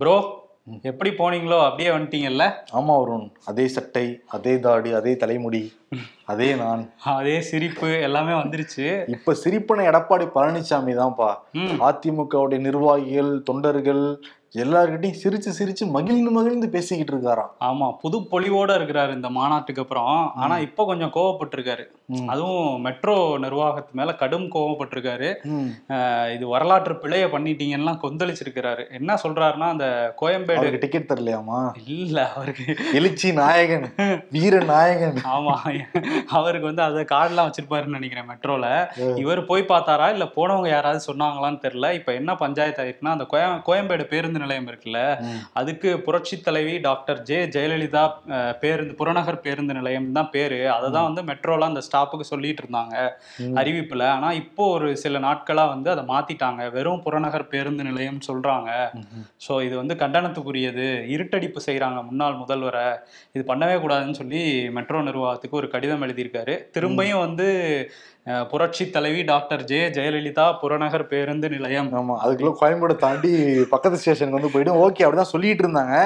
Bro எப்படி போனீங்களோ அப்படியே வந்துட்டீங்கல்ல? ஆமா வருண், அதே சட்டை, அதே தாடி, அதே தலைமுடி, அதே நான், அதே சிரிப்பு எல்லாமே வந்துருச்சு. இப்ப சிரிப்புன எடப்பாடி பழனிசாமி தான்ப்பா. அதிமுகவுடைய நிர்வாகிகள், தொண்டர்கள் எல்லார்கிட்டையும் சிரிச்சு சிரிச்சு மகிழ்ந்து மகிழ்ந்து பேசிக்கிட்டு இருக்காராம். ஆமா, புது பொலிவோட இருக்கிறாரு இந்த மாநாட்டுக்கு அப்புறம். ஆனா இப்ப கொஞ்சம் கோவப்பட்டு இருக்காரு, அதுவும் மெட்ரோ நிர்வாகத்து மேல கடும் கோவப்பட்டு இருக்காரு. இது வரலாற்று பிழைய பண்ணிட்டீங்கன்னா கொந்தளிச்சிருக்கிறாரு. என்ன சொல்றாருன்னா, அந்த கோயம்பேடு டிக்கெட் தரலையாமா? இல்ல, அவருக்கு எழுச்சி நாயகன், வீர நாயகன். ஆமா, அவருக்கு வந்து அதை கார்டெல்லாம் வச்சிருப்பாருன்னு நினைக்கிறேன் மெட்ரோல. இவர் போய் பார்த்தாரா இல்ல போனவங்க யாராவது சொன்னாங்களான்னு தெரியல. இப்ப என்ன பஞ்சாயத்து ஆயிடுச்சுன்னா, அந்த கோயம்பேடு பேருந்து நிலையம் இருக்குல்ல, அதுக்கு புரட்சி தலைவி டாக்டர் ஜெயலலிதா பேருந்து, புறநகர் பேருந்து நிலையம் தான் பேரு. அதை தான் வந்து மெட்ரோலாம் அந்த ஸ்டாப்புக்கு சொல்லிட்டு இருந்தாங்க அறிவிப்புல. ஆனா இப்போ ஒரு சில நாட்களா வந்து அதை மாத்திட்டாங்க, வெறும் புறநகர் பேருந்து நிலையம் சொல்றாங்க. ஸோ இது வந்து கண்டனத்துக்குரியது, இருட்டடிப்பு செய்யறாங்க முன்னாள் முதல்வரை, இது பண்ணவே கூடாதுன்னு சொல்லி மெட்ரோ நிர்வாகத்துக்கு ஒரு கடிதம் எழுதியிருக்காரு. திரும்பியும் வந்து புரட்சி தலைவி டாக்டர் ஜெயலலிதா புறநகர் பேருந்து நிலையம், ஆமா அதுக்குள்ள கோயம்பேடு தாண்டி பக்கத்து ஸ்டேஷனுக்கு வந்து போயிடும். ஓகே, அப்படிதான் சொல்லிட்டு இருந்தாங்க.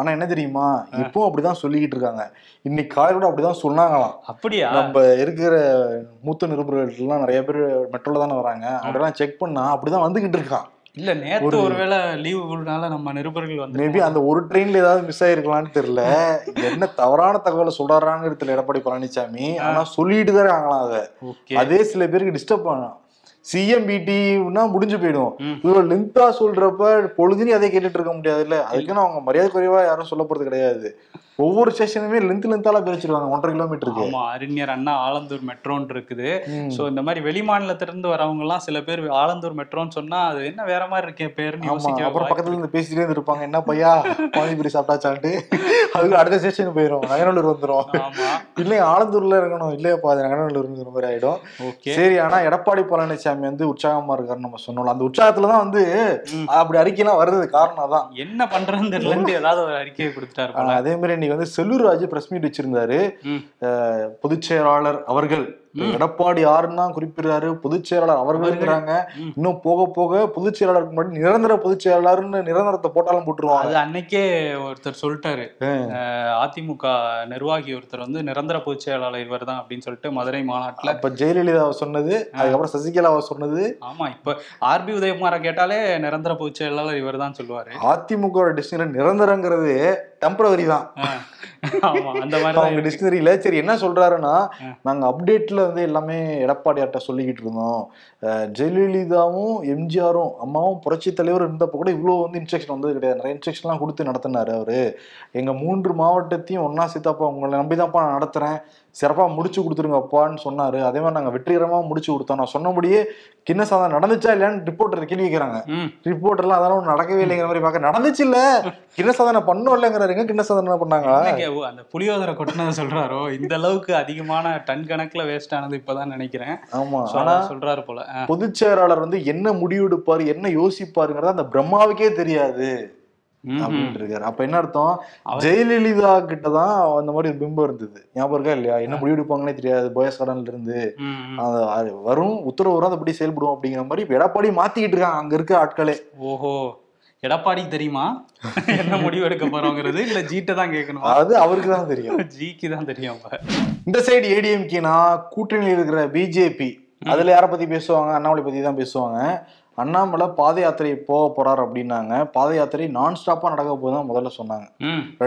ஆனா என்ன தெரியுமா, இப்போ அப்படிதான் சொல்லிக்கிட்டு இருக்காங்க. இன்னைக்கு காலையோட அப்படிதான் சொன்னாங்களாம். அப்படியா? நம்ம இருக்கிற மூத்த நிருபர்கள்லாம் நிறைய பேர் மெட்ரோல தானே வராங்க, அப்படிலாம் செக் பண்ணா அப்படிதான் வந்துகிட்டு இருக்கான். இல்ல, நேத்து ஒருவேளை லீவுனால நம்ம நிருபர்கள் வந்து மேபி அந்த ஒரு ட்ரெயின்ல ஏதாவது மிஸ் ஆயிருக்கலாம்னு தெரியல. என்ன தவறான தகவலை சொல்றாங்க எடப்பாடி பழனிசாமி. ஆனா சொல்லிட்டு தான் இருக்காங்களாம் அதை. அதே சில பேருக்கு டிஸ்டர்ப் ஆனா சிஎம்பிடினா முடிஞ்சு போயிடும். இவ்வளோ லென்த்தா சொல்றப்ப பொழுதுன்னு அதை கேட்டுட்டு இருக்க முடியாது இல்ல. அதுக்குன்னு அவங்க மரியாதை குறைவா யாரும் சொல்ல போறது கிடையாது. ஒவ்வொரு ஸ்டேஷனுமே லென்த்தால பிரிச்சிருவாங்க, 1.5 கிலோமீட்டருக்கு. ஆமா, அறிஞர் அண்ணா ஆலந்தூர் மெட்ரோன்னு இருக்குது. ஸோ இந்த மாதிரி வெளி மாநிலத்திலிருந்து வரவங்க எல்லாம் சில பேர் ஆலந்தூர் மெட்ரோன்னு சொன்னா அது என்ன வேற மாதிரி இருக்கேன் பேருன்னு யோசிக்க, அப்புறம் பக்கத்துல இருந்து பேசிட்டே இருப்பாங்க, என்ன பையா பானிபூரி சாப்பிட்டாச்சான்ட்டு. அதுக்கு அடுத்த ஸ்டேஷன் போயிடும், நகநல்லூர் வந்துடும். இல்லையா ஆலந்தூர்ல இருக்கணும், இல்லையாப்பா அது நகநல்லூர் மாதிரி ஆயிடும். சரி, ஆனா எடப்பாடி பழனிசாமி வந்து உற்சாகமா இருக்காருன்னு நம்ம சொன்னோம். அந்த உற்சாகத்துலதான் வந்து அப்படி அறிக்கைலாம் வருது. காரணம் அதான், என்ன பண்றதுன்னு தெரியல, ஏதாவது ஒரு அறிக்கையை கொடுத்துட்டாரு. அதே மாதிரி வந்து செல்லூர் ராஜூ பிரஸ் மீட் வச்சிருந்தாரு. பொதுச் செயலாளர் அவர்கள் எடப்பாடி யாருன்னா குறிப்பிடுறாரு, பொதுச் செயலாளர் அவர்கள். இன்னும் போக போக பொதுச் செயலாளருக்கு முன்னாடி நிரந்தர பொதுச் செயலாளர்னு நிரந்தரத்தை போட்டாலும் போட்டுருவாங்க. அன்னைக்கே ஒருத்தர் சொல்லிட்டாரு, அதிமுக நிர்வாகி ஒருத்தர் வந்து நிரந்தர பொதுச் செயலாளர் இவர் தான் அப்படின்னு சொல்லிட்டு மதுரை மாநாட்டில். இப்ப ஜெயலலிதா சொன்னது, அதுக்கப்புறம் சசிகலாவை சொன்னது. ஆமா, இப்ப ஆர் பி உதயகுமாரை கேட்டாலே நிரந்தர பொதுச் செயலாளர் இவர் தான் சொல்லுவாரு. அதிமுக டிக்ஷனரி நிரந்தரங்கிறது டெம்பரவரி தான். ஆமா, அந்த மாதிரி அவங்க டிக்ஷனரியில. சரி, என்ன சொல்றாருன்னா, நாங்க அப்டேட்ல வந்து எல்லாமே எடப்பாடியார்ட்ட சொல்லிக்கிட்டு இருந்தோம். ஜெயலலிதாவும் எம்ஜிஆரும் அம்மாவும் புரட்சி தலைவர் இருந்தப்போ கூட இவ்வளோ வந்து இன்ஸ்ட்ரக்ஷன் வந்தது கிடையாது. நிறைய இன்ஸ்ட்ரக்ஷன்லாம் கொடுத்து நடத்தினாரு அவரு. எங்க 3 மாவட்டத்தையும் ஒன்னா சேர்த்தாப்பா உங்களை நம்பிதான்ப்பா நான் நடத்துறேன், சிறப்பாக முடிச்சு கொடுத்துருங்க அப்பான்னு சொன்னாரு. அதே மாதிரி நாங்கள் வெற்றிகரமாக முடிச்சு கொடுத்தோம். நான் சொன்னபடியே கின்ன சாதம் நடந்துச்சா இல்லையான்னு ரிப்போர்ட்டர் கேள்வி வைக்கிறாங்க. ரிப்போர்ட்டர்லாம் அதெல்லாம் நடக்கவே இல்லைங்கிற மாதிரி பார்க்க, நடந்துச்சு இல்ல, கின்ன சாதனை பண்ணோம் இல்லைங்கிறாருங்க. கின்ன சாதனை பண்ணாங்க, அந்த புளியோதரை கொட்டினதை சொல்றாரோ. இந்த அளவுக்கு அதிகமான டன் கணக்குல வேஸ்ட் ஆனது இப்பதான் நினைக்கிறேன். ஆமா, ஆனா சொல்றாரு போல பொதுச் செயலாளர் வந்து என்ன முடிவெடுப்பாரு, என்ன யோசிப்பாருங்கிறத அந்த பிரம்மாவுக்கே தெரியாது அப்படின்னு இருக்காரு. அப்ப என்ன அர்த்தம், ஜெயலலிதா கிட்டதான் அந்த மாதிரி ஒரு பிம்பம் இருந்தது, ஞாபகம் இருக்கா இல்லையா? என்ன முடிவு எடுப்பாங்கன்னே தெரியாது, பயஸ்காரன்ல இருந்து வரும் உத்தரவு வரும், அது அப்படி செயல்படுவோம் அப்படிங்கிற மாதிரி எடப்பாடி மாத்திக்கிட்டு இருக்காங்க அங்க இருக்க ஆட்களே. ஓஹோ, எடப்பாடிக்கு தெரியுமா என்ன முடிவு எடுக்க போறோங்கிறது? இல்ல ஜிட்ட தான் கேட்கணும், அது அவருக்கு தான் தெரியும், ஜிக்கு தான் தெரியும். இந்த சைடு ஏடிஎம்கேனா கூட்டணியில் இருக்கிற பிஜேபி, அதுல யார பத்தி பேசுவாங்க? அண்ணாமலை பத்தி தான் பேசுவாங்க. அண்ணாமலை பாத யாத்திரை போக போறாரு அப்படின்னாங்க. பாத யாத்திரை நான் ஸ்டாப்பா நடக்க போதுதான் முதல்ல சொன்னாங்க.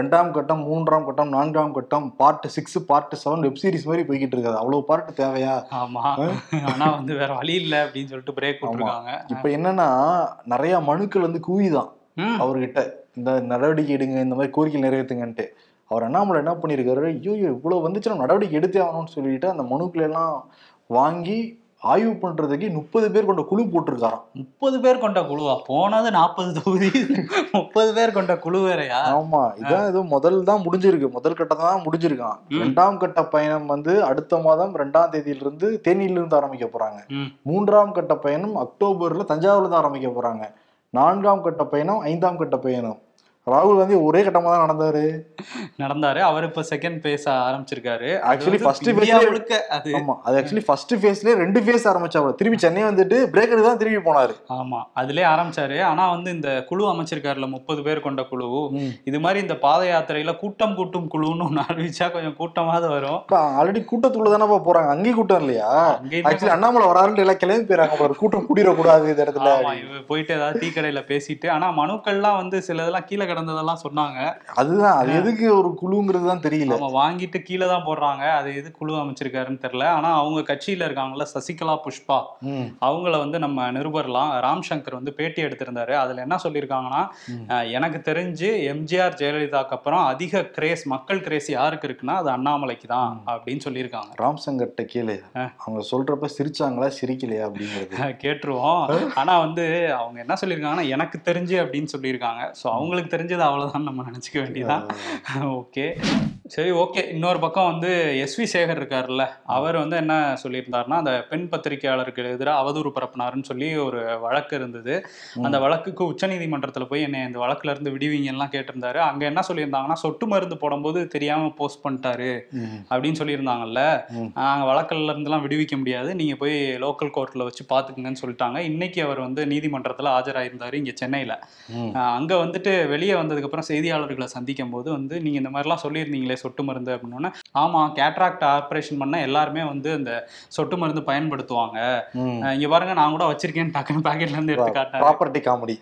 2ஆம் கட்டம், 3ஆம் கட்டம், 4ஆம் கட்டம், பார்ட் 6, பார்ட் 7 வெப்சீரிஸ் மாதிரி போய்கிட்டு இருக்காது. அவ்வளவு பார்ட் தேவையா? ஆமா, ஆனா வந்து வேற வழி இல்லை அப்படின்னு சொல்லிட்டு பிரேக் விட்டுருக்காங்க. இப்ப என்னன்னா, நிறைய மனுக்கள் வந்து குவிதான் அவர்கிட்ட, இந்த நடவடிக்கை எடுங்க, இந்த மாதிரி கோரிக்கை நிறைவேற்றுங்கன்ட்டு. அவர் அண்ணாமலை என்ன பண்ணிருக்காரு, ஐயோ இவ்வளவு வந்துச்சு நம்ம நடவடிக்கை எடுத்தே ஆகணும்னு சொல்லிட்டு அந்த மனுக்கள் எல்லாம் வாங்கி ஆய்வு பண்றதுக்கு 30 பேர் கொண்ட குழு போட்டிருக்காராம். 30 பேர் கொண்ட குழுவா? போனது 40 தொகுதி, 30 பேர் கொண்ட குழு வேறையா? ஆமா, இதான் இது முதல் தான் முடிஞ்சிருக்கு, முதல் கட்டம் தான் முடிஞ்சிருக்கான். 2ஆம் கட்ட பயணம் வந்து அடுத்த மாதம் 2ஆம் தேதியிலிருந்து தேனியிலிருந்து ஆரம்பிக்க போறாங்க. 3ஆம் கட்ட பயணம் அக்டோபர்ல தஞ்சாவூர்ல தான் ஆரம்பிக்க போறாங்க. 4ஆம் கட்ட பயணம், 5ஆம் கட்ட பயணம். ராகுல் காந்தி ஒரே கட்டமா தான் நடந்தாரு. அவர் இப்ப செகண்ட் பேஸ் ஆரம்பிச்சிருக்காரு. ரெண்டு பேஸ் ஆரம்பிச்சாரு, திருப்பி சென்னை வந்துட்டு பிரேக் தான் திரும்பி போனாரு. ஆமா, அதுலயே ஆரம்பிச்சாரு. ஆனா வந்து இந்த குழு அமைச்சிருக்காருல 30 பேர் கொண்ட குழு, இது மாதிரி இந்த பாத யாத்திரையில கூட்டம் கூட்டும் குழுன்னு ஒண்ணு அறிவிச்சா கொஞ்சம் கூட்டமாவது வரும். ஆல்ரெடி கூட்டத்துக்குள்ள தானே போறாங்க, அங்கேயும் கூட்டம் இல்லையா? ஆக்சுவலி அண்ணாமலை வராருன்னு எல்லாம் கிளம்பி போயிறாங்க, ஒரு கூட்டம் கூடிடக்கூடாது இந்த இடத்துல. போயிட்டு ஏதாவது டீ கடையில பேசிட்டு, ஆனா மனுக்கள்லாம் வந்து சில இதெல்லாம் கீழே கடந்ததெல்லாம் சொன்னாங்க. அதுதான், அது எதுக்கு ஒரு குழுங்கிறது தான் தெரியல. நம்ம வாங்கிட்டு கீழே தான் போடுறாங்க, அது எது குழு அமைச்சிருக்காருன்னு தெரியல. ஆனா அவங்க கட்சியில இருக்காங்கல்ல சசிகலா புஷ்பா, அவங்கள வந்து நம்ம நிருபர்லாம் ராம் சங்கர் வந்து பேட்டி எடுத்திருந்தாரு. அதுல என்ன சொல்லியிருக்காங்கன்னா, எனக்கு தெரிஞ்சு எம்ஜிஆர் ஜெயலலிதாக்கு அப்புறம் அதிக கிரேஸ், மக்கள் கிரேஸ் யாருக்கு இருக்குன்னா அது அண்ணாமலைக்கு தான் அப்படின்னு சொல்லியிருக்காங்க. ராம் சங்கர்கிட்ட கேளு, அவங்க சொல்றப்ப சிரிச்சாங்களா சிரிக்கலையா அப்படிங்கிறது கேட்டுருவோம். ஆனா வந்து அவங்க என்ன சொல்லியிருக்காங்கன்னா, எனக்கு தெரிஞ்சு அப்படின்னு சொல்லியிருக்காங்க. ஸோ அவங்களுக்கு தெரிஞ்சது அவ்வளவுதான், நம்ம நினைச்சுக்க வேண்டியதான். ஓகே, சரி, ஓகே. இன்னொரு பக்கம் வந்து எஸ் வி சேகர் இருக்காருல்ல, அவர் வந்து என்ன சொல்லியிருந்தாருன்னா, அந்த பெண் பத்திரிகையாளருக்கு எதிராக அவதூறு பரப்பினாருன்னு சொல்லி ஒரு வழக்கு இருந்தது. அந்த வழக்குக்கு உச்சநீதிமன்றத்தில் போய் என்னை இந்த வழக்குல இருந்து விடுவீங்கலாம் கேட்டிருந்தாரு. அங்க என்ன சொல்லியிருந்தாங்கன்னா, சொட்டு மருந்து போடும்போது தெரியாம போஸ்ட் பண்ணிட்டாரு அப்படின்னு சொல்லியிருந்தாங்கல்ல. நாங்கள் வழக்குல இருந்துலாம் விடுவிக்க முடியாது, நீங்க போய் லோக்கல் கோர்ட்ல வச்சு பாத்துக்குங்கன்னு சொல்லிட்டாங்க. இன்னைக்கு அவர் வந்து நீதிமன்றத்தில் ஆஜராயிருந்தாரு இங்க சென்னையில. அங்க வந்துட்டு வெளியே வந்ததுக்கு அப்புறம் செய்தியாளர்களை சந்திக்கும் போது வந்து, நீங்க இந்த மாதிரிலாம் சொல்லியிருந்தீங்களே சொட்டு மருந்து அப்படின்னா, ஆமா, கேட்ராக்ட் ஆப்ரேஷன் பண்ண எல்லாருமே வந்து இந்த சொட்டு மருந்து பயன்படுத்துவாங்க, இங்க பாருங்க நான் கூட வச்சிருக்கேன், டக்குன்னு பாக்கெட்ல இருந்து எடுத்து காட்டுறேன், ப்ராப்பர்ட்டி காமெடி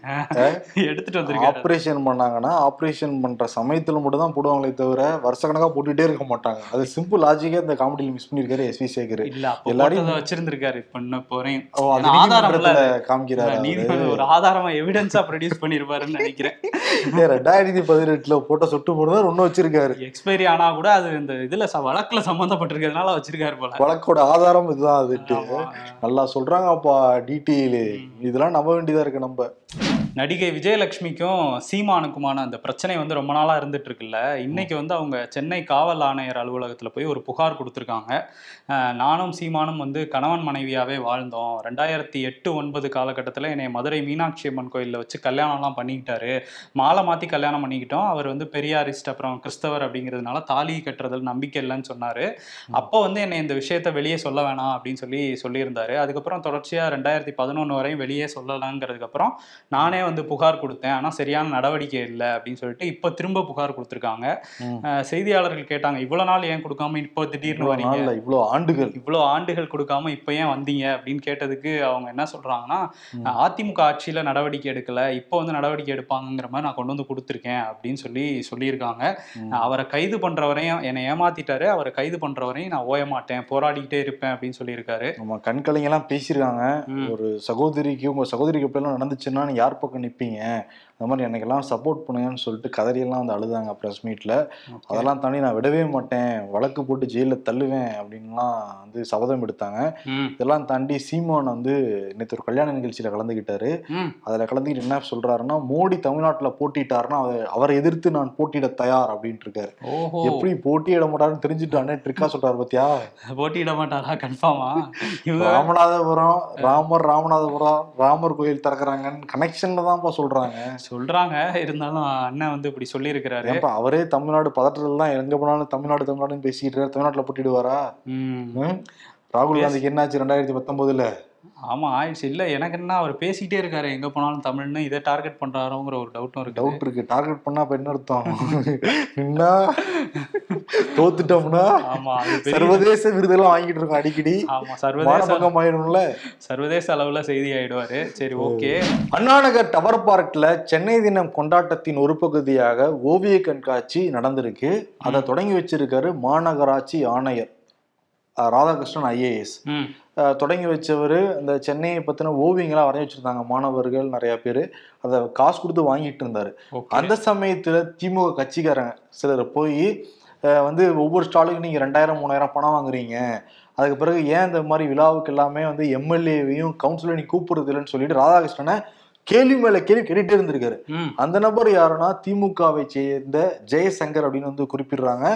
எடுத்துட்டு வந்திருக்கேன். ஆப்ரேஷன் பண்ணாங்கன்னா ஆப்ரேஷன் பண்ற சமயத்துல மட்டும் தான் போடுவாங்களே தவிர வருஷ கணக்கா போட்டுட்டே இருக்க மாட்டாங்க. அது சிம்பிள் லாஜிக்கா இந்த காமெடியில மிஸ் பண்ணிருக்காரு எஸ் வி சேகர். இல்ல, எல்லாரும் வச்சிருந்திருக்காரு, பண்ண போறேன் ஆதாரத்துல காமிக்கிறாரு, ஒரு ஆதாரமா எவிடன்ஸா ப்ரொடியூஸ் பண்ணிருப்பாருன்னு நினைக்கிறேன். 2018 போட்ட சொட்டு மருந்து ஒன்னும் வச்சிருக்காரு, எக்ஸ்பைரி ஆனா கூட அது இந்த இதுல வழக்குல சம்பந்தப்பட்டிருக்கிறதுனால வச்சிருக்காரு போல. வழக்கோட ஆதாரம் இதுதான். அதுட்டு நல்லா சொல்றாங்க அப்பா டீட்டெயில், இதெல்லாம் நம்ப வேண்டியதா இருக்கு. நம்ம நடிகை விஜயலட்சுமிக்கும் சீமானுக்குமான அந்த பிரச்சனை வந்து ரொம்ப நாளாக இருந்துட்டு இருக்குல்ல. இன்னைக்கு வந்து அவங்க சென்னை காவல் ஆணையர் அலுவலகத்தில் போய் ஒரு புகார் கொடுத்துருக்காங்க. நானும் சீமானும் வந்து கணவன் மனைவியாகவே வாழ்ந்தோம், 2008-09 காலகட்டத்தில் என்னை மதுரை மீனாட்சி அம்மன் கோயிலில் வச்சு கல்யாணம்லாம் பண்ணிக்கிட்டாரு, மாலை மாற்றி கல்யாணம் பண்ணிக்கிட்டோம், அவர் வந்து பெரியாரிஸ்ட் அப்புறம் கிறிஸ்தவர் அப்படிங்கிறதுனால தாலி கட்டுறதில் நம்பிக்கை இல்லைன்னு சொன்னார். அப்போ வந்து என்னை இந்த விஷயத்தை வெளியே சொல்ல வேணாம் அப்படின்னு சொல்லியிருந்தாரு. அதுக்கப்புறம் தொடர்ச்சியாக 2011 வரையும் வெளியே சொல்லலாங்கிறதுக்கப்புறம் நானே வந்து புகார் கொடுத்தேன், ஆனா சரியான நடவடிக்கை இல்லை அப்படின்னு சொல்லிட்டு இப்ப திரும்ப புகார் கொடுத்திருக்காங்க. செய்தியாளர்கள் கேட்டாங்க, இவ்வளவு நாள் ஏன் கொடுக்காம இப்ப திடீர்னு வரீங்க, இவ்வளவு ஆண்டுகள் கொடுக்காம இப்ப ஏன் வந்தீங்க அப்படின்னு கேட்டதுக்கு அவங்க என்ன சொல்றாங்கன்னா, அதிமுக ஆட்சியில நடவடிக்கை எடுக்கல, இப்ப வந்து நடவடிக்கை எடுப்பாங்கிற மாதிரி நான் கொண்டு வந்து கொடுத்துருக்கேன் அப்படின்னு சொல்லியிருக்காங்க. அவரை கைது பண்ற வரையும், என்னை ஏமாத்திட்டாரு, அவரை கைது பண்ற வரையும் நான் ஓய மாட்டேன், போராடிக்கிட்டே இருப்பேன் அப்படின்னு சொல்லியிருக்காரு. நம்ம கண்கலைங்க எல்லாம் பேசியிருக்காங்க, ஒரு சகோதரிக்கு உங்க சகோதரிக்கு எப்படிலாம் நடந்துச்சுன்னா யார் பக்கம் நிற்பீங்க, அந்த மாதிரி எனக்கெல்லாம் சப்போர்ட் பண்ணுங்கன்னு சொல்லிட்டு கதறியெல்லாம் வந்து அழுதாங்க ப்ரெஸ் மீட்டில். அதெல்லாம் தாண்டி நான் விடவே மாட்டேன், வழக்கு போட்டு ஜெயிலில் தள்ளுவேன் அப்படின்லாம் வந்து சபதம் எடுத்தாங்க. இதெல்லாம் தாண்டி சீமான் வந்து நேற்று ஒரு கல்யாண நிகழ்ச்சியில் கலந்துக்கிட்டாரு. அதில் கலந்துக்கிட்டு என்ன சொல்கிறாருன்னா, மோடி தமிழ்நாட்டில் போட்டிட்டாருன்னா அவரை எதிர்த்து நான் போட்டியிட தயார் அப்படின்ட்டு இருக்காரு. எப்படி போட்டியிட மாட்டாருன்னு தெரிஞ்சுட்டானே ட்ரிக்கா சொல்கிறார் பார்த்தியா, போட்டியிட மாட்டாரா கன்ஃபார்மா? ராமநாதபுரம், ராமநாதபுரம் ராமர் கோயில் திறக்கிறாங்கன்னு கனெக்ஷன்ல தான்ப்பா சொல்றாங்க. இருந்தாலும் அண்ணன் வந்து இப்படி சொல்லி இருக்காரு. அவரே தமிழ்நாடு பதற்றத்துல தான், எங்க போனாலும் தமிழ்நாடு தமிழ்நாடுன்னு பேசிட்டு இருக்காரு. தமிழ்நாட்டுல போட்டிடுவாரா? ராகுல் காந்திக்கு என்னாச்சு 2019? ஆமா, ஆயிடுச்சு. இல்ல எனக்கு என்ன, அவர் பேசிக்கிட்டே இருக்காரு எங்க போனாலும் தமிழ்னு, இதை டார்கெட் பண்றாருங்கிற ஒரு டவுட் இருக்கு. டார்கெட் பண்ணா இப்ப என்ன அர்த்தம், என்ன தோத்துட்டோம்னா? ஆமா, சர்வதேச விருதெல்லாம் வாங்கிட்டு இருக்கோம் அடிக்கடி. ஆமா, சர்வதேசம்ல சர்வதேச அளவுல செய்தி ஆயிடுவாரு. சரி, ஓகே. அண்ணாநகர் டவர் பார்க்ல சென்னை தினம் கொண்டாட்டத்தின் ஒரு பகுதியாக ஓவிய கண்காட்சி நடந்திருக்கு. அதை தொடங்கி வச்சிருக்காரு மாநகராட்சி ஆணையர் ராதாகிருஷ்ணன் IAS. தொடங்கி வச்சவர் அந்த சென்னையை பற்றின ஓவியங்களாக வரைய வச்சுருந்தாங்க மாணவர்கள் நிறையா பேர். அதை காசு கொடுத்து வாங்கிட்டு இருந்தார். அந்த சமயத்தில் திமுக கட்சிக்காரங்க சிலர் போய் வந்து, ஒவ்வொரு ஸ்டாலுக்கும் நீங்கள் 2000-3000 பணம் வாங்குறீங்க, அதுக்கு பிறகு ஏன் இந்த மாதிரி விழாவுக்கு எல்லாமே வந்து எம்எல்ஏவையும் கவுன்சிலரையும் கூப்பிடுறது இல்லைன்னு சொல்லிட்டு ராதாகிருஷ்ணனை கேள்வி மேல கேள்வி கேட்டுட்டே இருந்திருக்காரு. அந்த நபர் யாருன்னா திமுகவை சேர்ந்த ஜெயசங்கர் அப்படின்னு வந்து குறிப்பிடுறாங்க.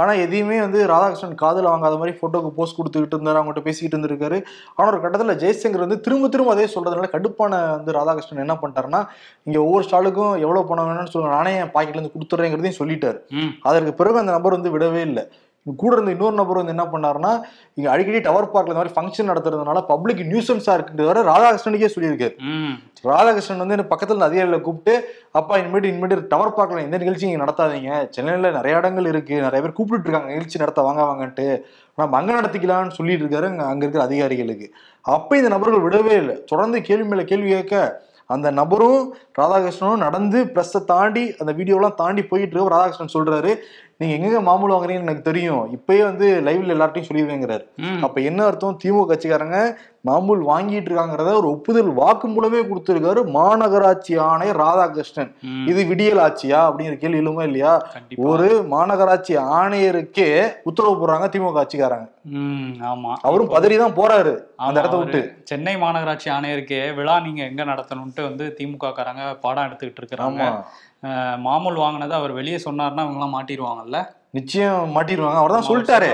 ஆனா எதையுமே வந்து ராதாகிருஷ்ணன் காதல் வாங்காத மாதிரி போட்டோக்கு போஸ்ட் கொடுத்துக்கிட்டு இருந்தாரு, அவங்ககிட்ட பேசிக்கிட்டு இருந்திருக்காரு. ஆனா ஒரு கட்டத்துல ஜெயசங்கர் வந்து திரும்ப திரும்ப அதே சொல்றதுனால கடுப்பான வந்து ராதாகிருஷ்ணன் என்ன பண்ணிட்டாருன்னா, இங்க ஒவ்வொரு ஸ்டாலுக்கும் எவ்வளவு பணம் வேணும்னு சொல்லுங்க, நானே என் பாக்கெட்ல இருந்து கொடுத்துட்றேங்கிறதையும் சொல்லிட்டாரு. அதற்கு பிறகு அந்த நபர் வந்து விடவே இல்லை. கூட இருந்த இன்னொரு நபர் வந்து என்ன பண்ணாருன்னா, இங்க அடிக்கடி டவர் பார்க்கல மாதிரி ஃபங்க்ஷன் நடத்துறதுனால பப்ளிக் நியூசன்ஸா இருக்குறது வர ராதாகிருஷ்ணனுக்கே சொல்லியிருக்காரு. ராதாகிருஷ்ணன் வந்து பக்கத்துல அதிகாரிகளை கூப்பிட்டு, அப்பா இனிமேட்டு டவர் பார்க்கல எந்த நிகழ்ச்சி இங்க நடத்தாதீங்க, சென்னையில நிறைய இடங்கள் இருக்கு, நிறைய பேர் கூப்பிட்டு இருக்காங்க நிகழ்ச்சி நடத்த வாங்கன்ட்டு, நம்ம அங்க நடத்திக்கலாம்னு சொல்லிட்டு இருக்காரு அங்க இருக்கிற அதிகாரிகளுக்கு. அப்ப இந்த நபர்கள் விடவே இல்லை, தொடர்ந்து கேள்வி மேல கேள்வி கேட்க அந்த நபரும் ராதாகிருஷ்ணனும் நடந்து ப்ரெஸ்ஸை தாண்டி அந்த வீடியோலாம் தாண்டி போயிட்டு இருக்க ராதாகிருஷ்ணன் சொல்றாரு, நீங்க எங்க மாமூல் வாங்குறீங்கன்னு எனக்கு தெரியும், இப்பயே வந்து லைவ்ல எல்லார்ட்டையும் சொல்லிடுவேங்கிறாரு. அப்ப என்ன அர்த்தம், திமுக கட்சிக்காரங்க மாமூல் வாங்கிட்டு இருக்காங்கிறத ஒரு ஒப்புதல் வாக்கு மூலமே கொடுத்திருக்காரு மாநகராட்சி ஆணையர் ராதாகிருஷ்ணன். இது விடியல் ஆட்சியா அப்படிங்கிற கேள்வி இல்லமா இல்லையா? ஒரு மாநகராட்சி ஆணையருக்கே உத்தரவு போடுறாங்க திமுக கட்சிக்காரங்க. ஆமா, அவரும் பதறிதான் போறாரு அந்த இடத்த விட்டு. சென்னை மாநகராட்சி ஆணையருக்கே விழா நீங்க எங்க நடத்தணும்ட்டு வந்து திமுக காரங்க பாடம் எடுத்துக்கிட்டு இருக்கிறாங்க. மாமூல் வாங்கினதை அவர் வெளியே சொன்னார்னா அவங்களாம் மாட்டிடுவாங்கல்ல? நிச்சயம் மாட்டிடுவாங்க. அவர் தான் சொல்லிட்டாரு.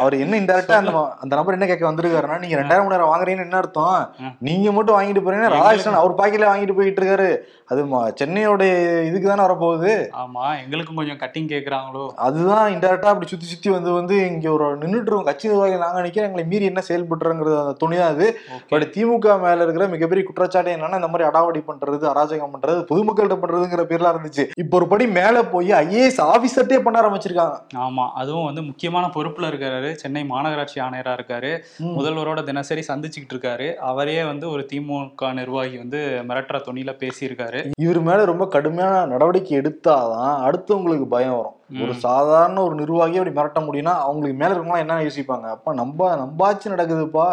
அவர் என்ன இன்டெரக்டா அந்த நபர் என்ன கேட்க வந்திருக்காருன்னா, நீங்க 2,300 வாங்குறீங்கன்னு என்ன அர்த்தம், நீங்க மட்டும் வாங்கிட்டு போறீங்கன்னா ராதாகிருஷ்ணன் அவர் பாக்கில வாங்கிட்டு போயிட்டு இருக்காரு, அது சென்னையோடைய இதுக்கு தானே வரப்போகுது. ஆமா, எங்களுக்கும் கொஞ்சம் கட்டிங் கேட்கறாங்களோ, அதுதான் இன்டெரக்டா அப்படி சுத்தி சுத்தி வந்து வந்து இங்க ஒரு நின்றுட்டு இருக்கோம் கட்சி நிர்வாகிகள், நாங்க நினைக்கிறேன் எங்களை மீறி என்ன செயல்பட்டுறங்கிறது அந்த துணிதான் அது. பட் திமுக மேல இருக்கிற மிகப்பெரிய குற்றச்சாட்டு என்னன்னா, இந்த மாதிரி அடாவடி பண்றது, அராஜகம் பண்றது, பொதுமக்கள்கிட்ட பண்றதுங்கிற பேர்லாம் இருந்துச்சு. இப்போ ஒரு படி மேல போய் ஐஏஎஸ் ஆபிசர்ட்டே பண்ண ஆரம்பிச்சிருக்காங்க. ஆமா, அதுவும் வந்து முக்கியமான பொறுப்புல இருக்காரு, சென்னை மாநகராட்சி ஆணையரா இருக்காரு, முதல்வரோட தினசரி சந்திச்சுக்கிட்டு இருக்காரு. அவரே வந்து ஒரு திமுக நிர்வாகி வந்து மிரட்டற தொனியில பேசியிருக்காரு. இவர் மேல ரொம்ப கடுமையான நடவடிக்கை எடுத்தாதான் அடுத்தவங்களுக்கு பயம் வரும். ஒரு சாதாரண ஒரு நிர்வாகி அப்படி மிரட்ட முடியும்னா அவங்களுக்கு மேல இருக்கவங்களாம் என்ன யோசிப்பாங்க, அப்ப நம்பாச்சு நடக்குதுப்பா,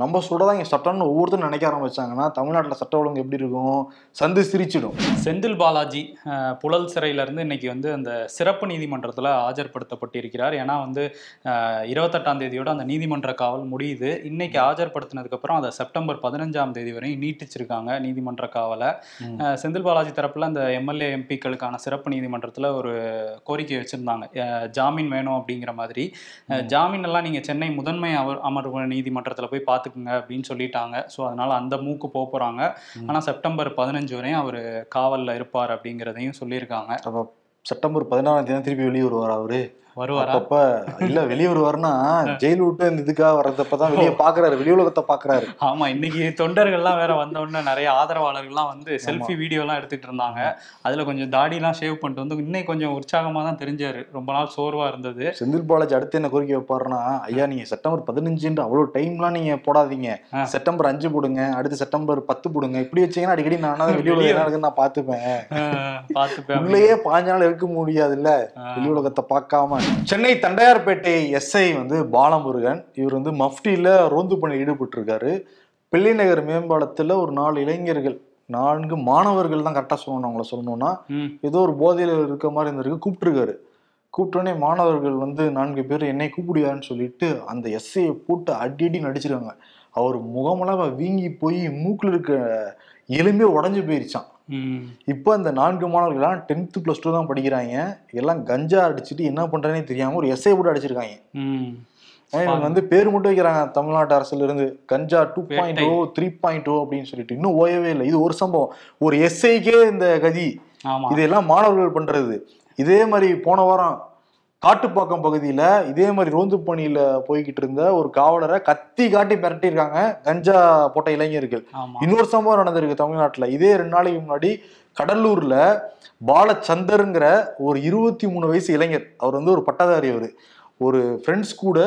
நம்ம சொல்றதா இங்க சட்டம்னு ஒவ்வொருத்தரும் நினைக்க ஆரம்பிச்சாங்கன்னா தமிழ்நாட்டில் சட்ட ஒழுங்கு எப்படி இருக்கும், சந்து சிரிச்சிடும். செந்தில் பாலாஜி புழல் சிறையிலிருந்து இன்னைக்கு வந்து அந்த சிறப்பு நீதிமன்றத்தில் ஆஜர்படுத்தப்பட்டிருக்கிறார். ஏன்னா வந்து 28ஆம் தேதியோடு அந்த நீதிமன்ற காவல் முடியுது. இன்னைக்கு ஆஜர்படுத்தினதுக்கப்புறம் அதை செப்டம்பர் 15ஆம் தேதி வரையும் நீட்டிச்சிருக்காங்க நீதிமன்ற காவலை. செந்தில் பாலாஜி தரப்பில் அந்த எம்எல்ஏ எம்பிக்களுக்கான சிறப்பு நீதிமன்றத்தில் ஒரு கோரிக்கை வச்சுருந்தாங்க, ஜாமீன் வேணும் அப்படிங்கிற மாதிரி. ஜாமீன் எல்லாம் நீங்கள் சென்னை முதன்மை அமர்வு நீதிமன்றத்தில் போய் பார்த்து அப்படின்னு சொல்லிட்டாங்க. ஸோ அதனால அந்த மூக்கு போறாங்க. ஆனால் செப்டம்பர் 15 வரையும் அவர் காவலில் இருப்பார் அப்படிங்கிறதையும் சொல்லியிருக்காங்க. அப்போ செப்டம்பர் 16ஆம் தேதி திருப்பி வெளியே வருவார். அவரு வருவார் அப்ப இல்ல, வெளியே வருவாருன்னா ஜெயில் விட்டு இந்த இதுக்காக வர்றதப்பதான் வெளியே பாக்குறாரு, வெளி உலகத்தை பாக்குறாரு. ஆமா, இன்னைக்கு தொண்டர்கள்லாம் வேற வந்தோடனே நிறைய ஆதரவாளர்கள்லாம் வந்து செல்ஃபி வீடியோ எல்லாம் எடுத்துட்டு இருந்தாங்க. அதுல கொஞ்சம் தாடி எல்லாம் ஷேவ் பண்ணிட்டு வந்து இன்னைக்கு கொஞ்சம் உற்சாகமா தான் தெரிஞ்சாரு, ரொம்ப நாள் சோர்வா இருந்தது. செந்தில் பாலாஜி அடுத்து என்ன கோரிக்கை வைப்பாருன்னா, ஐயா நீங்க செப்டம்பர் 15 அவ்வளவு டைம்லாம் நீங்க போடாதீங்க, செப்டம்பர் 5 போடுங்க, அடுத்து செப்டம்பர் 10 போடுங்க, இப்படி வச்சீங்கன்னா அடிக்கடி நான் வெளி உலகம் நான் பாத்துப்பேன். உள்ளேயே 5 நாள் இருக்க முடியாது இல்ல, வெளி உலகத்தை பார்க்காம. சென்னை தண்டையார்பேட்டை எஸ்ஐ வந்து பாலமுருகன், இவர் வந்து மஃப்டியில் ரோந்து பணியில் ஈடுபட்டிருக்காரு. பிள்ளை நகர் மேம்பாலத்தில் ஒரு 4 இளைஞர்கள், 4 மாணவர்கள் தான் கரெக்டாக சொல்லணும், அவங்கள சொல்லணும்னா ஏதோ ஒரு போதையில் இருக்க மாதிரி இருந்திருக்கு. கூப்பிட்டுருக்காரு. கூப்பிட்டோடனே மாணவர்கள் வந்து 4 பேர் என்னை கூப்பிடுவான்னு சொல்லிட்டு அந்த எஸ்ஐயை போட்டு அடி நடிச்சிருக்காங்க. அவர் முகமெல்லாம் வீங்கி போய் மூக்கில் இருக்க எலும்பே உடஞ்சி போயிருச்சான். இப்போ அந்த 4 மாணவர்கள் எல்லாம் 10th + 2 தான் படிக்கிறாங்க. எல்லாம் கஞ்சா அடிச்சுட்டு என்ன பண்றேன்னே தெரியாம ஒரு எஸ்ஐ போட்டு அடிச்சிருக்காங்க. இவங்க வந்து பேர் மட்டும் வைக்கிறாங்க தமிழ்நாட்டு அரசுல இருந்து, கஞ்சா 2.0 3.0 அப்படின்னு சொல்லிட்டு இன்னும் ஓயவே இல்லை. இது ஒரு சம்பவம், ஒரு எஸ்ஐக்கே இந்த கதி. இதெல்லாம் மாணவர்கள் பண்றது. இதே மாதிரி போன வாரம் காட்டுப்பாக்கம் பகுதியில இதே மாதிரி ரோந்து பணியில போய்கிட்டு இருந்த ஒரு காவலரை கத்தி காட்டி மிரட்டிருக்காங்க கஞ்சா போட்ட இளைஞர்கள். இன்னொரு சம்பவம் நடந்திருக்கு தமிழ்நாட்டுல. இதே 2 நாளைக்கு முன்னாடி கடலூர்ல பாலச்சந்தர்ங்கிற ஒரு 23 வயசு இளைஞர், அவர் வந்து ஒரு பட்டதாரி, அவர் ஒரு ஃப்ரெண்ட்ஸ் கூட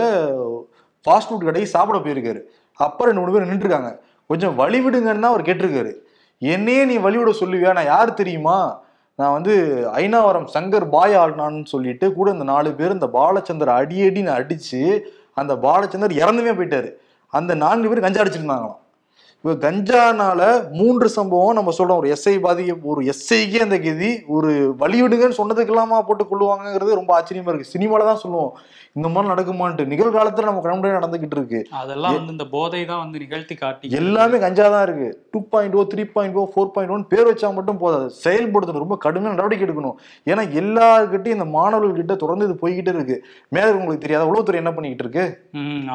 ஃபாஸ்ட் ஃபுட் கடைக்கு சாப்பிட போயிருக்காரு. அப்புறம் 2 பேர் நின்றுருக்காங்க. கொஞ்சம் வழி விடுங்கன்னு தான் அவர் கேட்டிருக்காரு. என்னையே நீ வழி விட சொல்லுவியா, நான் யார் தெரியுமா, நான் வந்து ஐநாவரம் சங்கர் பாய் ஆடினான்னு சொல்லிட்டு கூட இந்த 4 பேர் இந்த பாலச்சந்திரன் அடியடின்னு அடிச்சு அந்த பாலச்சந்தர் இறந்துமே போயிட்டாரு. அந்த 4 பேர் கஞ்சா அடிச்சிருந்தாங்களாம். இப்போ கஞ்சானால 3 சம்பவம் நம்ம சொல்றோம். ஒரு எஸ்ஐ ஒரு எஸ்ஐக்கே அந்த கதி, ஒரு வழிவிடுங்கன்னு சொன்னதுக்கு இல்லாம போட்டு கொள்ளுவாங்கிறது ரொம்ப ஆச்சரியமா இருக்கு. சினிமால தான் சொல்லுவோம் இந்த மாதிரி நடக்குமான்ட்டு, நிகழ்காலத்துல நம்ம கணமுடியே நடந்துகிட்டு இருக்கு. அதெல்லாம் வந்து இந்த போதை தான் வந்து நிகழ்த்தி காட்டி எல்லாமே கஞ்சா தான் இருக்கு. 2.0 3.0 4.1 பேர் வச்சா மட்டும் போதாது, செயல்படுத்தணும், ரொம்ப கடுமையான நடவடிக்கை எடுக்கணும். ஏன்னா எல்லாருக்கிட்டையும் இந்த மாணவர்கள்கிட்ட தொடர்ந்து இது போய்கிட்டே இருக்கு. மேலும் உங்களுக்கு தெரியாத உளவுத்துறை என்ன பண்ணிக்கிட்டு இருக்கு?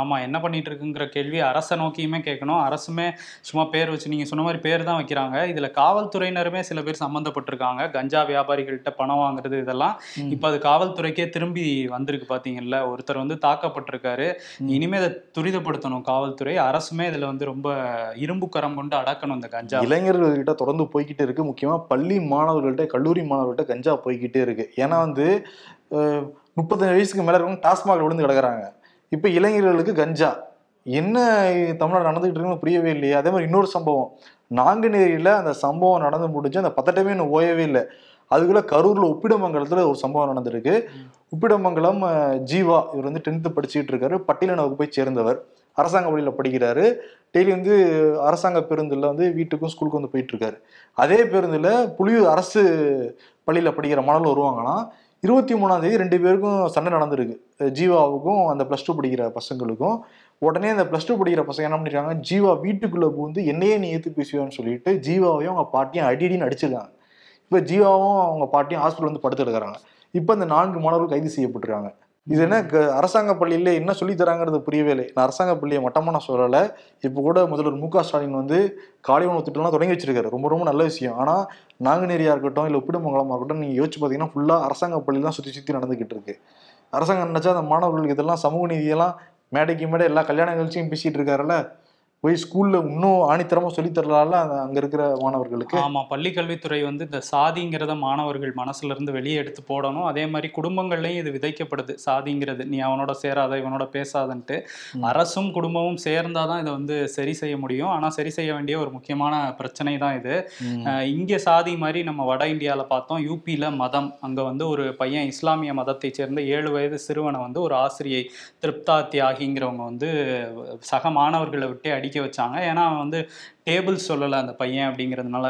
ஆமா, என்ன பண்ணிட்டு இருக்குங்கிற கேள்வி அரசை நோக்கியுமே கேட்கணும். அரசுமே சும்மா பேர் வச்சு நீங்க சொன்ன மாதிரி பேர் தான் வைக்கிறாங்க. இதுல காவல்துறையினருமே சில பேர் சம்பந்தப்பட்டிருக்காங்க. கஞ்சா வியாபாரிகள்கிட்ட பணம் வாங்குறது இதெல்லாம் இப்ப அது காவல்துறைக்கே திரும்பி வந்திருக்கு. பாத்தீங்கல்ல, ஒருத்தர் வந்து தாக்கப்பட்டிருக்காரு. இனிமே அதை துரிதப்படுத்தணும் காவல்துறை. அரசுமே இதுல வந்து ரொம்ப இரும்பு கரம் கொண்டு அடக்கணும் இந்த கஞ்சா. இளைஞர்கள்கிட்ட தொடர்ந்து போய்கிட்டே இருக்கு, முக்கியமா பள்ளி மாணவர்கள்ட்ட கல்லூரி மாணவர்கள்ட்ட கஞ்சா போய்கிட்டே இருக்கு. ஏன்னா வந்து 35 வயசுக்கு மேல இருக்கவங்க டாஸ்மாக விழுந்து கிடக்குறாங்க. இப்ப இளைஞர்களுக்கு கஞ்சா என்ன தமிழ்நாடு நடந்துகிட்டு இருக்குன்னு புரியவே இல்லையே. அதே மாதிரி இன்னொரு சம்பவம் நாங்குநேரியில அந்த சம்பவம் நடந்து முடிஞ்சு அந்த பதட்டமே இன்னும் ஓயவே இல்லை. அதுக்குள்ள கரூர்ல உப்பிடமங்கலத்துல ஒரு சம்பவம் நடந்திருக்கு. உப்பிடமங்கலம் ஜீவா, இவர் வந்து 10th படிச்சுட்டு இருக்காரு, பட்டியலினவுக்கு போய் சேர்ந்தவர், அரசாங்க பள்ளியில படிக்கிறாரு. டெய்லி வந்து அரசாங்க பேருந்துல வந்து வீட்டுக்கும் ஸ்கூலுக்கும் வந்து போயிட்டு இருக்காரு. அதே பேருந்துல புலியூர் அரசு பள்ளியில படிக்கிற மாணவர்கள் வருவாங்கன்னா 23ஆம் தேதி 2 பேருக்கும் சண்டை நடந்திருக்கு, ஜீவாவுக்கும் அந்த +2 படிக்கிற பசங்களுக்கும். உடனே அந்த +2 படிக்கிற பசங்க என்ன பண்ணிருக்காங்க, ஜீவா வீட்டுக்குள்ள பூந்து என்னையே நீ ஏத்து பேசுவான்னு சொல்லிட்டு ஜீவாவையும் அவங்க பாட்டியும் அடின்னு அடிச்சிருக்காங்க. இப்ப ஜீவாவும் அவங்க பாட்டியும் ஹாஸ்பிட்டல் வந்து படுத்து எடுக்கிறாங்க. இப்ப அந்த 4 மாணவர்கள் கைது செய்யப்பட்டிருக்காங்க. இது என்ன அரசாங்க பள்ளியில என்ன சொல்லி தராங்கிறது புரியவே இல்லை. நான் அரசாங்க பள்ளியை மட்டமா நான் சொல்லலை. இப்போ கூட முதல்வர் மு க ஸ்டாலின் வந்து காலை உணவு திட்டம்லாம் தொடங்கி வச்சிருக்காரு, ரொம்ப ரொம்ப நல்ல விஷயம். ஆனா நாங்குநேரியா இருக்கட்டும் இல்லை உப்பிடமங்கலமா இருக்கட்டும் நீங்க யோசிச்சு பாத்தீங்கன்னா ஃபுல்லா அரசாங்க பள்ளியெல்லாம் சுத்தி நடந்துகிட்டு இருக்கு. அரசாங்கம் நினைச்சா அந்த மாணவர்களுக்கு இதெல்லாம் சமூக நீதியெல்லாம் மேடைக்கு மேடை எல்லா கல்யாண நிகழ்ச்சியும் பேசிட்டு இருக்காருல்ல, போய் ஸ்கூல்ல இன்னும் ஆணித்தரமா சொல்லி தரலாம்ல அங்க இருக்கிற மாணவர்களுக்கு. ஆமா, பள்ளி கல்வித்துறை வந்து இந்த சாதிங்கிறத மாணவர்கள் மனசுல இருந்து வெளியே எடுத்து போடணும். அதே மாதிரி குடும்பங்கள்லயும் இது விதைக்கப்படுது, சாதிங்கிறது நீ அவனோட சேராத இவனோட பேசாதன்ட்டு. அரசும் குடும்பமும் சேர்ந்தாதான் இதை வந்து சரி செய்ய முடியும். ஆனா சரி செய்ய வேண்டிய ஒரு முக்கியமான பிரச்சனை தான் இது. இங்க சாதி மாதிரி நம்ம வட இந்தியாவில பார்த்தோம், யூபியில மதம். அங்க வந்து ஒரு பையன் இஸ்லாமிய மதத்தை சேர்ந்த 7 வயது சிறுவனை வந்து ஒரு ஆசிரியை திருப்தா தியாகிங்கிறவங்க வந்து சக மாணவர்களை விட்டு படிக்க வச்சாங்க. ஏன்னா அவன் வந்து டேபிள்ஸ் சொல்லலை அந்த பையன் அப்படிங்கிறதுனால,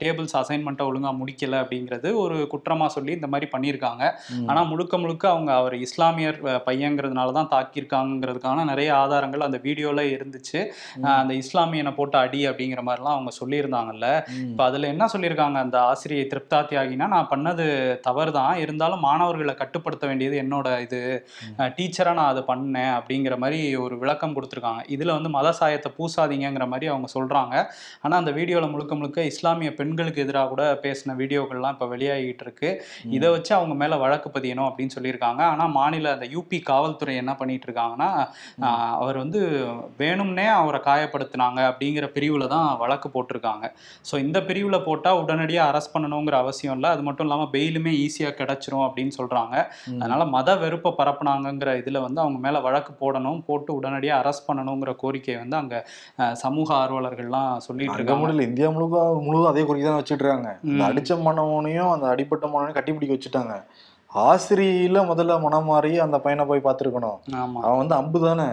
டேபிள்ஸ் அசைன்மெண்ட்டை ஒழுங்காக முடிக்கலை அப்படிங்கிறது ஒரு குற்றமாக சொல்லி இந்த மாதிரி பண்ணியிருக்காங்க. ஆனால் முழுக்க முழுக்க அவங்க அவர் இஸ்லாமியர் பையங்கிறதுனால தான் தாக்கியிருக்காங்கிறதுக்கான நிறைய ஆதாரங்கள் அந்த வீடியோவில் இருந்துச்சு. அந்த இஸ்லாமியனை போட்டு அடி அப்படிங்கிற மாதிரிலாம் அவங்க சொல்லியிருந்தாங்கல்ல. இப்போ அதில் என்ன சொல்லியிருக்காங்க, அந்த ஆசிரியை திருப்தா தியாகினா நான் பண்ணது தவறு தான், இருந்தாலும் மாணவர்களை கட்டுப்படுத்த வேண்டியது என்னோட இது, டீச்சராக நான் அதை பண்ணேன் அப்படிங்கிற மாதிரி ஒரு விளக்கம் கொடுத்துருக்காங்க. இதில் வந்து மத சாயத்தை பூசாதீங்கிற மாதிரி அவங்க சொல்கிறாங்க. ஆனால் அந்த வீடியோவில் முழுக்க முழுக்க இஸ்லாமிய பெண்களுக்கு எதிராக கூட பேசின வீடியோக்கள்லாம் இப்போ வெளியாகிட்டு இருக்கு. இதை வச்சு அவங்க மேலே வழக்கு பதியணும் அப்படின்னு சொல்லியிருக்காங்க. ஆனால் மாநில அந்த யூபி காவல்துறை என்ன பண்ணிட்டு இருக்காங்கன்னா, அவர் வந்து வேணும்னே அவரை காயப்படுத்தினாங்க அப்படிங்கிற பிரிவில் தான் வழக்கு போட்டிருக்காங்க. ஸோ இந்த பிரிவில் போட்டால் உடனடியாக அரெஸ்ட் பண்ணணுங்கிற அவசியம் இல்லை. அது மட்டும் இல்லாமல் பெயிலுமே ஈஸியாக கிடைச்சிரும் அப்படின்னு சொல்கிறாங்க. அதனால மத வெறுப்பை பரப்புனாங்கிற இதில் வந்து அவங்க மேலே வழக்கு போடணும், போட்டு உடனடியாக அரெஸ்ட் பண்ணணுங்கிற கோரிக்கையை வந்து அங்கே சமூக ஆர்வலர்கள்லாம் சொல்லிட்டு இருக்காங்க. இந்தியா முழுவதும் அதே குறிக்கி தான் வச்சுட்டு இருக்காங்க. அடிச்ச மனவனையும் அந்த அடிப்பட்ட மனவனையும் கட்டிப்பிடிக்க வச்சுட்டாங்க. ஆசிரியையில முதல்ல மனம் மாறி அந்த பையனை போய் பார்த்துருக்கணும். அவன் வந்து அம்பு தானே,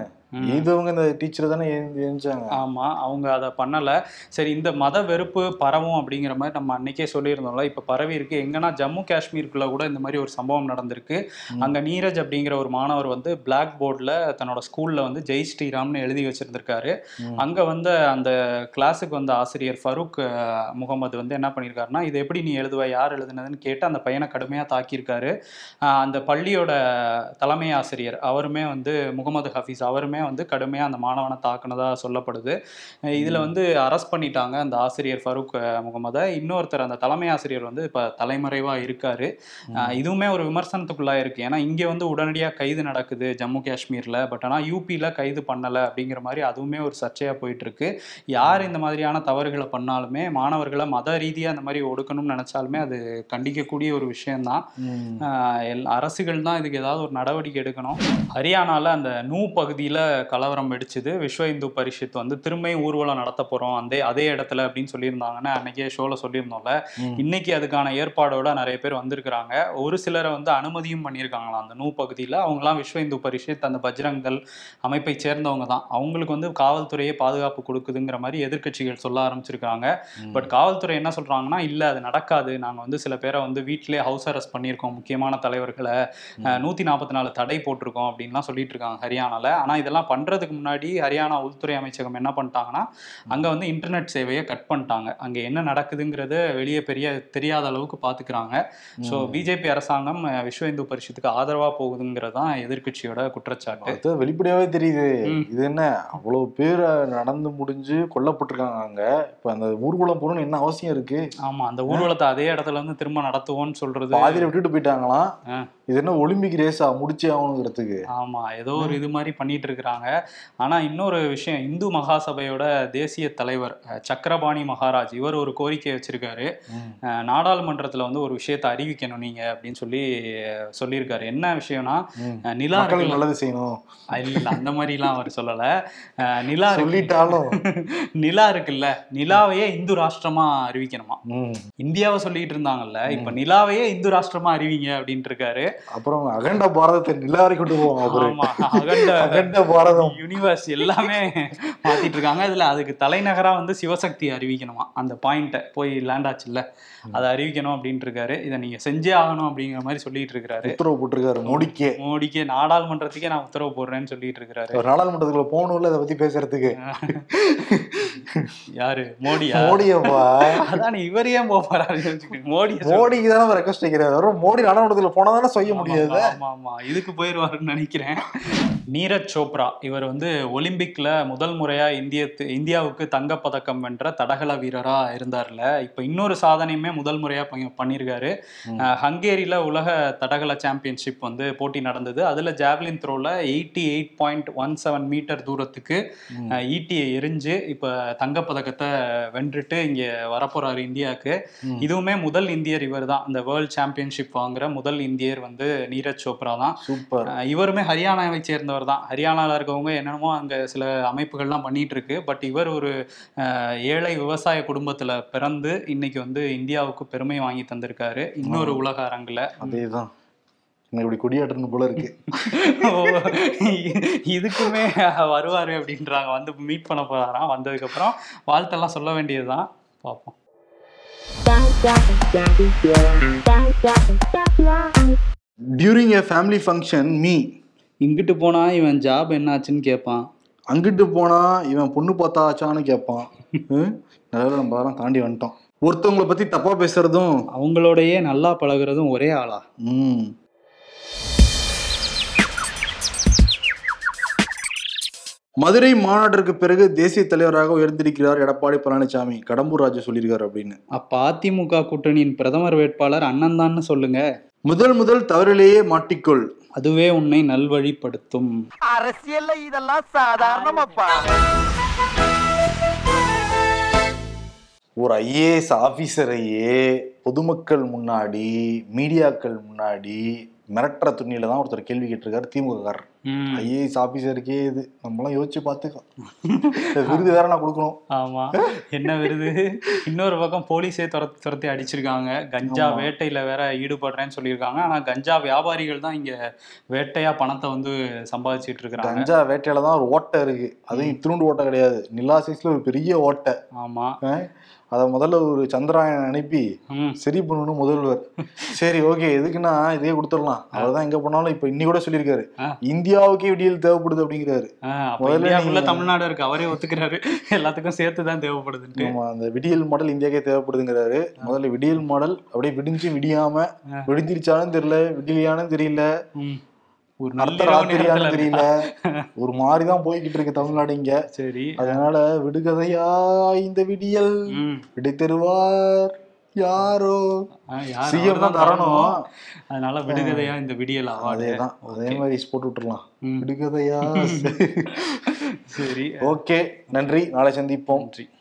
இதுவங்க இந்த டீச்சர் தானே எழுந்தாங்க. ஆமா, அவங்க அதை பண்ணலை. சரி, இந்த மத வெறுப்பு பரவும் அப்படிங்கிற மாதிரி நம்ம அன்னைக்கே சொல்லியிருந்தோம்ல, இப்போ பரவி இருக்கு. எங்கன்னா ஜம்மு காஷ்மீருக்குள்ள கூட இந்த மாதிரி ஒரு சம்பவம் நடந்திருக்கு. அங்கே நீரஜ் அப்படிங்கிற ஒரு மாணவர் வந்து பிளாக் போர்டில் தன்னோட ஸ்கூல்ல வந்து ஜெய் ஸ்ரீராம்னு எழுதி வச்சிருந்திருக்காரு. அங்கே வந்து அந்த கிளாஸுக்கு வந்த ஆசிரியர் ஃபருக் முகமது வந்து என்ன பண்ணியிருக்காருன்னா, இது எப்படி நீ எழுதுவ, யார் எழுதுனதுன்னு கேட்டு அந்த பையனை கடுமையாக தாக்கியிருக்காரு. அந்த பள்ளியோட தலைமை ஆசிரியர் அவருமே வந்து முகமது ஹபீஸ் அவருமே வந்து கடுமையா அந்த மாணவனை தாக்குனதா சொல்லப்படுது. இதுல வந்து அரெஸ்ட் பண்ணிட்டாங்க அந்த ஆசிரியர் ஃபருக் முகமது. இன்னொருத்தர் அந்த தலைமை ஆசிரியர் வந்து இப்ப தலைமறைவா இருக்காரு. இதுவுமே ஒரு விமர்சனத்துக்குள்ளா இருக்கு. ஏன்னா இங்க வந்து உடனடியா கைது நடக்குது ஜம்மு காஷ்மீர்ல, பட் ஆனா யூபியில கைது பண்ணல அப்படிங்கிற மாதிரி அதுவுமே ஒரு சர்ச்சையா போயிட்டு இருக்கு. யார் இந்த மாதிரியான தவறுகளை பண்ணாலுமே, மாணவர்களை மத ரீதியா அந்த மாதிரி ஒடுக்கணும்னு நினைச்சாலுமே அது கண்டிக்கக்கூடிய ஒரு விஷயம்தான். அரசுகள் தான் இதுக்கு ஏதாவது ஒரு நடவடிக்கை எடுக்கணும். ஹரியானால அந்த நூ பகுதியில கலவரம் வெடிச்சுது. விஸ்வ இந்து பரிஷத் வந்து திரும்பியும் ஊர்வலம் நடத்த போறோம் அதே இடத்துல அப்படின்னு சொல்லியிருந்தாங்கன்னு அன்னைக்கே ஷோல சொல்லியிருந்தோம்ல. இன்னைக்கு அதுக்கான ஏற்பாடோட நிறைய பேர் வந்திருக்கிறாங்க. ஒரு சிலரை வந்து அனுமதியும் பண்ணியிருக்காங்களாம். அந்த நூ பகுதியில் அவங்களாம் விஸ்வ இந்து பரிஷத் அந்த பஜ்ரங் தள் அமைப்பை சேர்ந்தவங்க தான். அவங்களுக்கு வந்து காவல்துறையே பாதுகாப்பு கொடுக்குதுங்கிற மாதிரி எதிர்க்கட்சிகள் சொல்ல ஆரம்பிச்சிருக்காங்க. பட் காவல்துறை என்ன சொல்றாங்கன்னா, இல்லை அது நடக்காது, நாங்கள் வந்து சில பேரை வந்து வீட்டிலே ஹவுஸ் அரெஸ்ட் பண்ணியிருக்கோம், முக்கியமான தலைவர்களை 144 தடை போட்டிருக்கோம் அப்படின்லாம் சொல்லிட்டு இருக்காங்க ஹரியானால. ஆனால் இதெல்லாம் பண்றதுக்கு முன்னாடி ஹரியானா உள்துறை அமைச்சகம் என்ன பண்ணிட்டாங்கன்னா, அங்கே வந்து இன்டர்நெட் சேவையை கட் பண்ணிட்டாங்க. அங்கே என்ன நடக்குதுங்கிறது வெளியே பெரிய தெரியாத அளவுக்கு பார்த்துக்கிறாங்க. ஸோ பிஜேபி அரசாங்கம் விஸ்வ இந்து பரிஷத்துக்கு ஆதரவாக போகுதுங்கிறது தான் எதிர்கட்சியோட குற்றச்சாட்டு. வெளிப்படையாகவே தெரியுது. இது என்ன அவ்வளோ பேர் நடந்து முடிஞ்சு கொல்லப்பட்டிருக்காங்க அங்கே, இப்போ அந்த ஊர்வலம் போகணும்னு என்ன அவசியம் இருக்கு? ஆமாம், அந்த ஊர்வலத்தை அதே இடத்துல இருந்து திரும்ப நடத்துவோம்னு சொல்றது, பாதியில் விட்டுட்டு போயிட்டாங்களாம். இது என்ன ஒலிம்பிக் ரேஸா முடிச்சே ஆகணுங்கிறதுக்கு? ஆமா, ஏதோ ஒரு இது மாதிரி பண்ணிட்டு இருக்கிறாங்க. ஆனா இன்னொரு விஷயம், இந்து மகாசபையோட தேசிய தலைவர் சக்கரபாணி மகாராஜ் இவர் ஒரு கோரிக்கை வச்சிருக்காரு. நாடாளுமன்றத்துல வந்து ஒரு விஷயத்த அறிவிக்கணும் நீங்க அப்படின்னு சொல்லியிருக்காரு. என்ன விஷயம்னா, நிலா நல்லது செய்யணும். இல்ல, அந்த மாதிரி எல்லாம் அவர் சொல்லல. நிலா சொல்லிட்டாலும் நிலா இருக்குல்ல, நிலாவையே இந்து ராஷ்டிரமா அறிவிக்கணுமா? இந்தியாவை சொல்லிட்டு இருந்தாங்கல்ல, இப்ப நிலாவையே இந்து ராஷ்டிரமா அறிவிங்க அப்படின்ட்டு இருக்காரு. அப்புறம் அகண்ட பாரதத்தை நிலாவை கொண்டு போவாங்க, யூனிவர்ஸ் எல்லாமே மாத்திட்டு இருக்காங்க. இதுல அதுக்கு தலைநகரா வந்து சிவசக்தி அறிவிக்கணுமா? அந்த பாயிண்ட போய் லேண்ட் ஆச்சுல்ல, அதை அறிவிக்கணும் அப்படின்ட்டு இருக்காரு. இதை நீங்க செஞ்சே ஆகணும் அப்படிங்கிற மாதிரி சொல்லிட்டு இருக்காரு. உத்தரவு போட்டிருக்காரு மோடிக்கே, நாடாளுமன்றத்துக்கே நான் உத்தரவு போடுறேன்னு சொல்லிட்டு இருக்காரு. நாடாளுமன்றத்துக்குள்ள போகணும்ல அதை பத்தி பேசுறதுக்கு. யாரு மோடியா? மோடியப்பா, அதான் இவர் ஏன் போறாரு? மோடிக்கு தானே ரெக்வஸ்ட் கேக்குறாரு. மோடி நாடாளுமன்றத்துல போனதான செய்ய முடியாது. ஆமா, இதுக்கு போயிருவாருன்னு நினைக்கிறேன். நீரஜ் சோப்ரா இவர் வந்து ஒலிம்பிக்ல முதல் முறையா இந்தியாவுக்கு தங்கப்பதக்கம் வென்ற தடகள வீரரா இருந்தார்ல. இப்ப இன்னொரு சாதனையுமே முதல் முறையா பண்ணியிருக்காரு. ஹங்கேரியில உலக தடகள சாம்பியன்ஷிப் வந்து போட்டி நடந்தது. அதுல ஜாவ்லின் த்ரோல 88.17 மீட்டர் தூரத்துக்கு ஈட்டியை எரிஞ்சு இப்ப தங்கப்பதக்கத்தை வென்றுட்டு இங்க வரப்போறாரு இந்தியாவுக்கு. இதுவுமே முதல் இந்தியர் இவர் தான். இந்த வேர்ல்ட் சாம்பியன்ஷிப் வாங்குற முதல் இந்தியர் வந்து நீரஜ் சோப்ரா தான். சூப்பர். இவருமே ஹரியானாவை சேர்ந்தவர் தான். ஹரியானாவில் இருக்கவங்க என்னென்னமோ அங்கே சில அமைப்புகள்லாம் பண்ணிட்டு இருக்கு. பட் இவர் ஒரு ஏழை விவசாய குடும்பத்தில் பிறந்து இன்னைக்கு வந்து இந்தியாவுக்கு பெருமை வாங்கி தந்திருக்காரு இன்னொரு உலக அரங்கில். அதேதான் இப்படி கொடியாட்டணும் போல இருக்கு. இதுக்குமே வருவார் அப்படின்றாங்க, வந்து மீட் பண்ண போறாராம். வந்ததுக்கப்புறம் வாழ்த்தெல்லாம் சொல்ல வேண்டியதுதான், பார்ப்போம். During a family function, me இங்கிட்டு போனா இவன் ஜாப் என்ன ஆச்சுன்னு கேட்பான், அங்கிட்டு போனா இவன் பொண்ணு பார்த்தாச்சான்னு கேட்பான். நல்ல நம்ம அதெல்லாம் தாண்டி வந்துட்டோம். ஒருத்தவங்களை பத்தி தப்பா பேசுறதும் அவங்களோடயே நல்லா பழகுறதும் ஒரே ஆளா? மதுரை மாநாட்டிற்கு பிறகு தேசிய தலைவராக உயர்ந்திருக்கிறார் எடப்பாடி பழனிசாமி, கடம்பூர் ராஜா சொல்லியிருக்காரு அப்படின்னு. அப்ப அதிமுக கூட்டணியின் பிரதமர் வேட்பாளர் அண்ணன் தான்னு சொல்லுங்க. முதல் தவறிலேயே மாட்டிக்கொள், அதுவே உன்னை நல்வழிப்படுத்தும். அரசியல்ல இதெல்லாம் சாதாரணமாப்பா. ஒரு ஐஏஎஸ் ஆபீசரையே பொதுமக்கள் முன்னாடி மீடியாக்கள் முன்னாடி மிரட்டுற துணியில தான் ஒருத்தர் கேள்வி கேட்டிருக்காரு திமுககாரர். ஐஏஎஸ் ஆபீசருக்கே இது, நம்மளாம் யோசிச்சு பார்த்துக்கலாம். விருது வேற நான் கொடுக்கணும். ஆமா, என்ன விருது? இன்னொரு பக்கம் போலீஸே துரத்தி அடிச்சிருக்காங்க. கஞ்சா வேட்டையில வேற ஈடுபடுறேன்னு சொல்லியிருக்காங்க. ஆனா கஞ்சா வியாபாரிகள் தான் இங்க வேட்டையா பணத்தை வந்து சம்பாதிச்சுட்டு இருக்காங்க. கஞ்சா வேட்டையில தான் ஒரு ஓட்டை இருக்கு, அதுவும் இத்திரண்டு ஓட்டை கிடையாது, நிலா சைஸ்ல ஒரு பெரிய ஓட்டை. ஆமா, அதை முதல்ல ஒரு சந்திராயன் அனுப்பி சரி பண்ணணும் முதல்வர். சரி, ஓகே, எதுக்குன்னா இதே கொடுத்துடலாம். அதான் எங்க போனாலும் இப்ப இன்னி கூட சொல்லியிருக்காரு, இந்தியாவுக்கே விடியல் தேவைப்படுது அப்படிங்கிறாரு. முதல்ல தமிழ்நாடு இருக்கு, அவரே ஒத்துக்கிறாரு, எல்லாத்துக்கும் சேர்த்துதான் தேவைப்படுது. ஆமா, அந்த விடியல் மாடல் இந்தியாவுக்கே தேவைப்படுதுங்கிறாரு. முதல்ல விடியல் மாடல் அப்படியே விடிஞ்சு விடியாம, விடிஞ்சிருச்சாலும் தெரியல, விடியலையானும் தெரியல, ஒரு நடத்தராத்திரியானு தெரியல, ஒரு மாதிரிதான் போய்கிட்டு இருக்கு தமிழ்நாடு இங்க. சரி, அதனால விடுகதையா இந்த விடியல் விடைத்தருவார் யாரோ சிஎம் தான் தரணும். அதனால விடுகதையா இந்த விடியல் அதேதான், அதே மாதிரி போட்டு விட்டுலாம் விடுகதையா. சரி, ஓகே, நன்றி. நாளை சந்திப்போம். நன்றி.